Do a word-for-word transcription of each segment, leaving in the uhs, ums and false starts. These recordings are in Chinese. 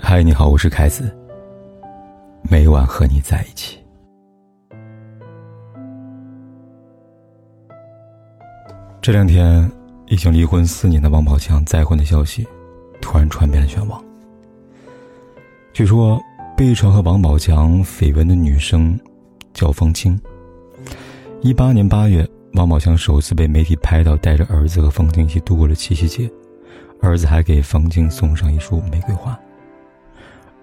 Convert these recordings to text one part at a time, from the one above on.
嗨，你好，我是凯子，每晚和你在一起。这两天，已经离婚四年的王宝强再婚的消息突然传遍了全网。据说被传和王宝强绯闻的女生叫方清。一八年八月，王宝强首次被媒体拍到带着儿子和方清一起度过了七夕节，儿子还给方清送上一束玫瑰花。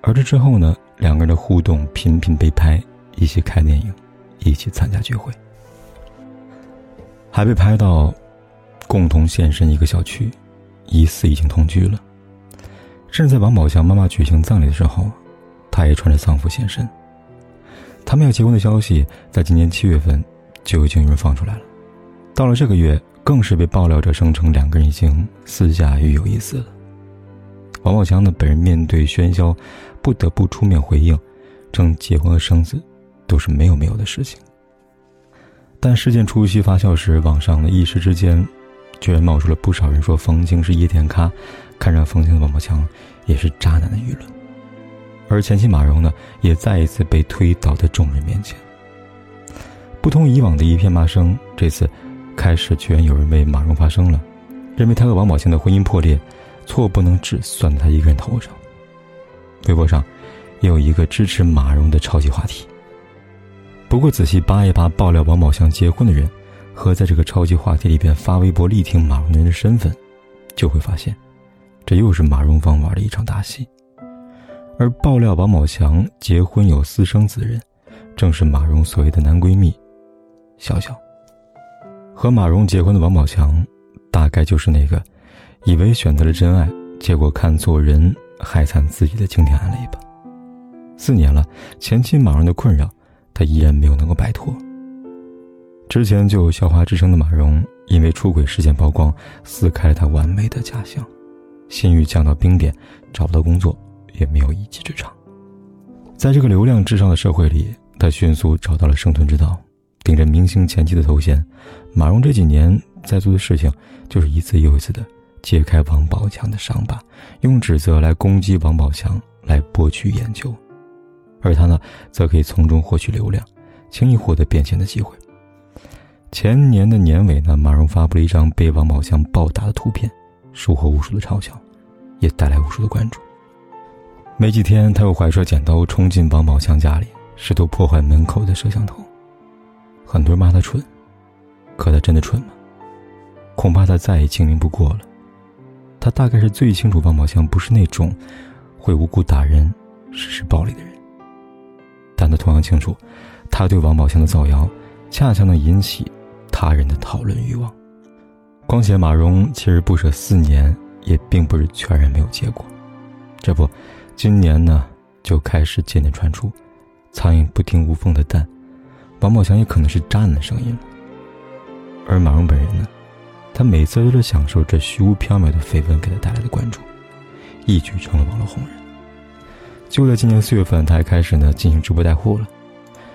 而这之后呢，两个人的互动频频被拍，一起看电影，一起参加聚会，还被拍到共同现身一个小区，疑似已经同居了。甚至在王宝强妈妈举行葬礼的时候，他也穿着丧服现身。他们要结婚的消息在今年七月份就已经有人放出来了，到了这个月更是被爆料者声称两个人已经私下与有意思了。王宝强呢本人面对喧嚣不得不出面回应，称结婚和生子都是没有没有的事情。但事件初期发酵时，网上的一时之间居然冒出了不少人说方清是夜店咖，看上方清的王宝强也是渣男的舆论。而前妻马蓉呢也再一次被推倒在众人面前。不同以往的一片骂声，这次开始居然有人为马蓉发声了，认为她和王宝强的婚姻破裂，错不能只算在她一个人头上。微博上也有一个支持马蓉的超级话题。不过仔细扒一扒爆料王宝强结婚的人和在这个超级话题里边发微博力挺马蓉的人的身份，就会发现这又是马蓉方玩的一场大戏。而爆料王宝强结婚有私生子的人，正是马蓉所谓的男闺蜜小小。和马蓉结婚的王宝强大概就是那个以为选择了真爱，结果看错人害惨自己的经典案例吧。四年了，前妻马蓉的困扰他依然没有能够摆脱。之前就有校花之称的马蓉因为出轨事件曝光，撕开了他完美的假象，信誉降到冰点，找不到工作，也没有一技之长。在这个流量至上的社会里，他迅速找到了生存之道。顶着明星前妻的头衔，马蓉这几年在做的事情就是一次又一次的揭开王宝强的伤疤，用指责来攻击王宝强，来博取眼球。而他呢则可以从中获取流量，轻易获得变现的机会。前年的年尾呢，马蓉发布了一张被王宝强暴打的图片，收获无数的嘲笑，也带来无数的关注。没几天，他又怀揣剪刀冲进王宝强家里，试图破坏门口的摄像头。很多人骂他蠢，可他真的蠢吗？恐怕他再也精明不过了。他大概是最清楚王宝强不是那种会无故打人、实施暴力的人，但他同样清楚，他对王宝强的造谣恰恰能引起他人的讨论欲望。光写马蓉锲而不舍四年，也并不是全然没有结果。这不，今年呢就开始渐渐传出苍蝇不叮无缝的蛋，王宝强也可能是渣男的声音了。而马蓉本人呢，他每次都是享受这虚无缥缈的绯闻给他带来的关注，一举成了网络红人。就在今年四月份，他还开始呢进行直播带货了。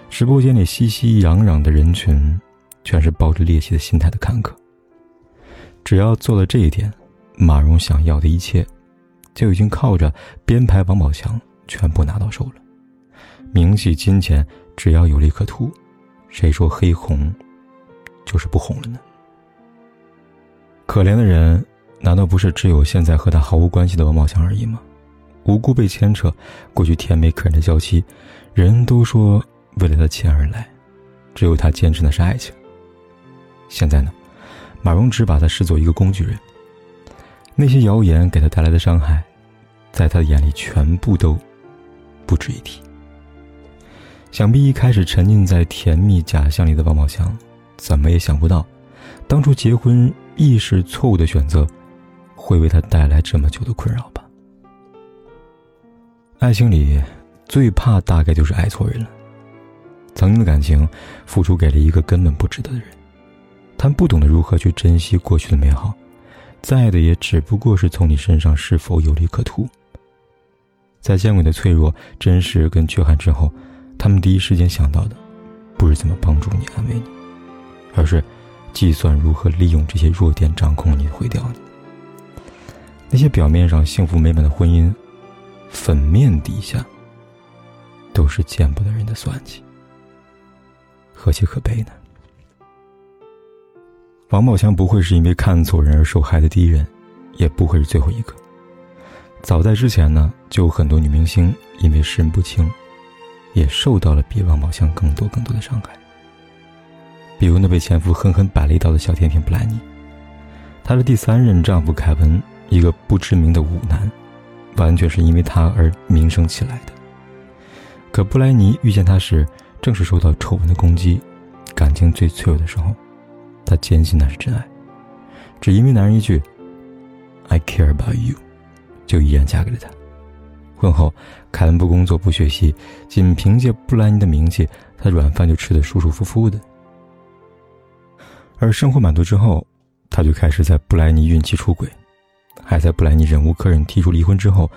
直播间里熙熙攘攘的人群，全是抱着猎奇的心态的看客。只要做了这一点，马蓉想要的一切就已经靠着编排王宝强全部拿到手了。名气金钱只要有利可图，谁说黑红就是不红了呢？可怜的人难道不是只有现在和他毫无关系的王宝强而已吗？无辜被牵扯，过去甜美可人的娇妻，人都说为了他钱而来，只有他坚持的是爱情。现在呢，马蓉只把他视作一个工具人，那些谣言给他带来的伤害，在他的眼里全部都不值一提。想必一开始沉浸在甜蜜假象里的王宝强，怎么也想不到，当初结婚一时错误的选择，会为他带来这么久的困扰吧。爱情里最怕大概就是爱错人了。曾经的感情付出给了一个根本不值得的人，他们不懂得如何去珍惜过去的美好，在的也只不过是从你身上是否有利可图。在见过你的脆弱、真实跟缺憾之后，他们第一时间想到的不是怎么帮助你、安慰你，而是计算如何利用这些弱点掌控你、毁掉你。那些表面上幸福美满的婚姻，粉面底下都是见不得人的算计，何其可悲呢？王宝强不会是因为看错人而受害的第一人，也不会是最后一个。早在之前呢，就有很多女明星因为识人不清，也受到了比王宝强更多更多的伤害。比如那被前夫狠狠摆了一刀的小甜甜布莱尼，她的第三任丈夫凯文，一个不知名的舞男，完全是因为她而名声起来的。可布莱尼遇见他时，正是受到丑闻的攻击，感情最脆弱的时候，她坚信那是真爱，只因为男人一句 I care about you， 就依然嫁给了他。婚后凯文不工作不学习，仅凭借布莱尼的名气，他软饭就吃得舒舒服服的。而生活满足之后，他就开始在布莱尼孕期出轨，还在布莱尼忍无可忍提出离婚之后，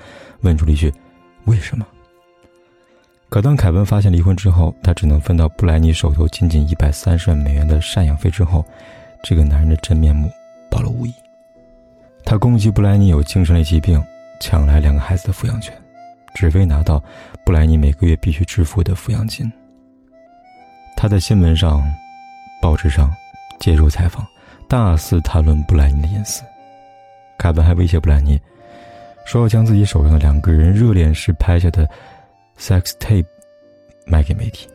问出了一句为什么。可当凯文发现离婚之后，他只能分到布莱尼手头仅仅一百三十万美元的赡养费之后，这个男人的真面目暴露无遗。他攻击布莱尼有精神类疾病，抢来两个孩子的抚养权，只为拿到布莱尼每个月必须支付的抚养金。他在新闻上、报纸上接受采访，大肆谈论布莱尼的隐私。凯文还威胁布莱尼，说要将自己手上的两个人热恋时拍下的 sex tape 卖给媒体，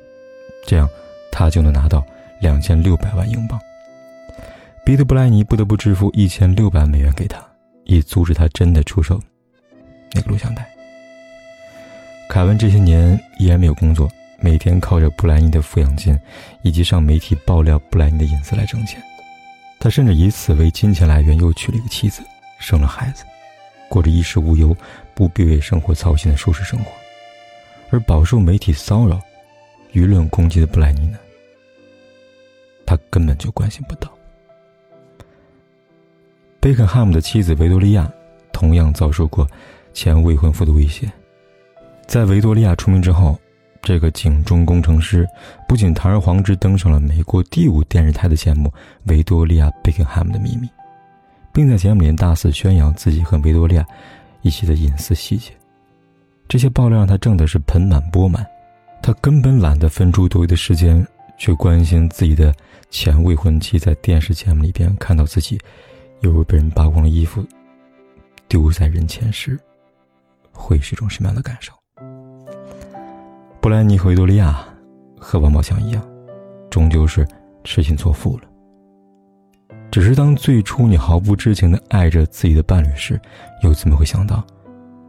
这样他就能拿到两千六百万英镑，逼得布莱尼不得不支付一千六百美元给他，以阻止他真的出售那个录像带。凯文这些年依然没有工作，每天靠着布莱尼的抚养金以及上媒体爆料布莱尼的隐私来挣钱。他甚至以此为金钱来源，又娶了一个妻子，生了孩子，过着衣食无忧不必为生活操心的舒适生活。而饱受媒体骚扰、舆论攻击的布莱尼呢，他根本就关心不到。贝肯汉姆的妻子维多利亚同样遭受过前未婚夫的威胁。在维多利亚出名之后，这个警钟工程师不仅堂而皇之登上了美国第五电视台的节目《维多利亚·贝肯汉姆的秘密》，并在节目里大肆宣扬自己和维多利亚一起的隐私细节。这些爆料让他挣的是盆满钵满，他根本懒得分出多余的时间去关心自己的前未婚妻在电视节目里边看到自己犹如被人扒光了衣服丢在人前时会是一种什么样的感受。布莱尼和维多利亚和王宝强一样，终究是痴心错付了。只是当最初你毫不知情地爱着自己的伴侣时，又怎么会想到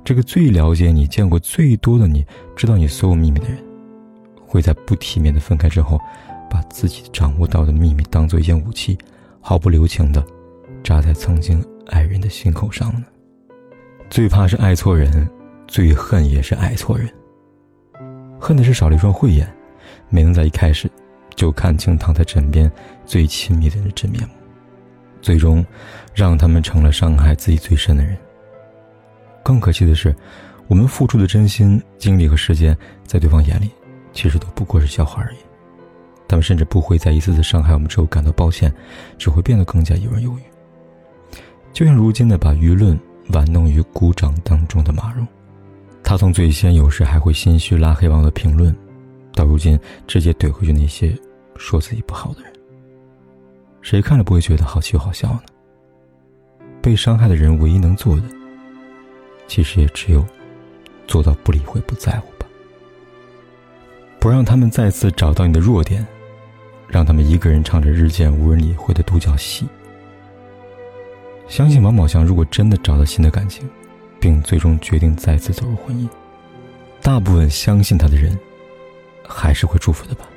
这个最了解你、见过最多的你、知道你所有秘密的人，会在不体面的分开之后，把自己掌握到的秘密当作一件武器，毫不留情地扎在曾经爱人的心口上呢？最怕是爱错人，最恨也是爱错人。恨的是少了一双慧眼，没能在一开始就看清躺在枕边最亲密的人的真面目，最终让他们成了伤害自己最深的人。更可惜的是，我们付出的真心、精力和时间，在对方眼里其实都不过是笑话而已。他们甚至不会在一次次伤害我们之后感到抱歉，只会变得更加游刃有余。就像如今的把舆论玩弄于鼓掌当中的马蓉，他从最先有时还会心虚拉黑网的评论，到如今直接怼回去那些说自己不好的人，谁看了不会觉得好气好笑呢？被伤害的人唯一能做的，其实也只有做到不理会、不在乎吧。不让他们再次找到你的弱点，让他们一个人唱着日渐无人理会的独角戏。相信王宝强如果真的找到新的感情，并最终决定再次走入婚姻，大部分相信他的人还是会祝福的吧。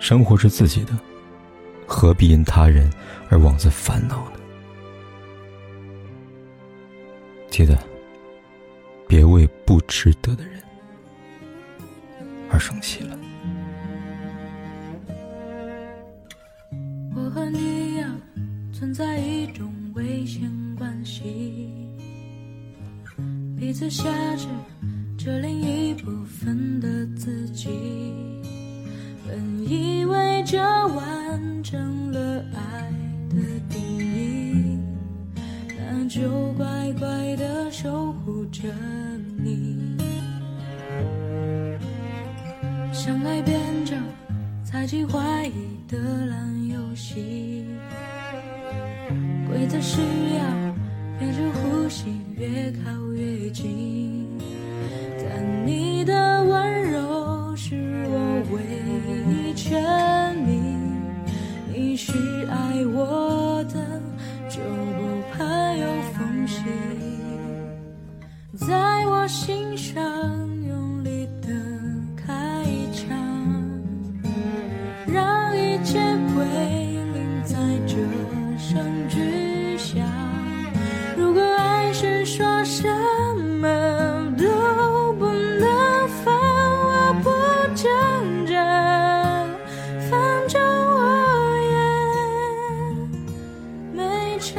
生活是自己的，何必因他人而妄自烦恼呢？记得别为不值得的人而生气了。我和你一样存在一种危险关系，彼此挟持着另一部分的自己，本以为这完成了爱的定义，那就乖乖地守护着你。生来辩证猜忌怀疑的烂游戏，规则需要憋着呼吸，越靠越近，但你的温柔是我唯一权利，你是爱我的就不怕有缝隙，在我心上用力的开一场，让一切归零，在这声巨响，如果爱是说什么都不能放，我不挣扎，反正我也没差。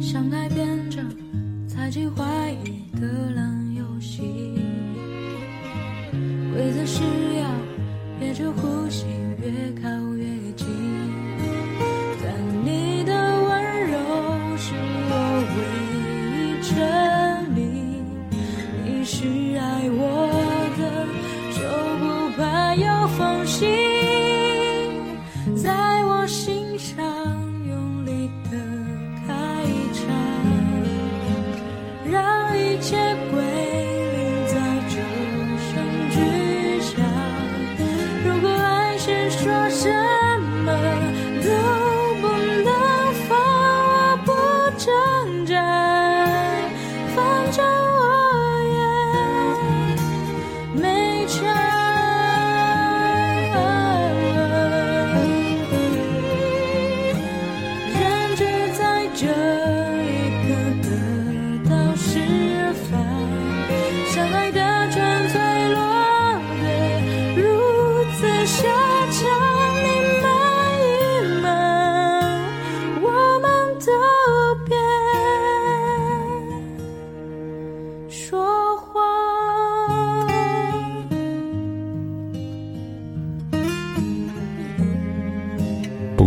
相爱辩证猜忌怀疑的烂游戏，规则是要憋着呼吸，越靠越近，但你的温柔是我唯一真理，你是爱我的就不怕有缝隙，在我心上结归零，在这声巨响，如果爱是说什么都不能放，我不挣扎，反正我也没差。人只在这一刻得到失，相爱的船坠落得如此下场，你们一们我们都别说话。不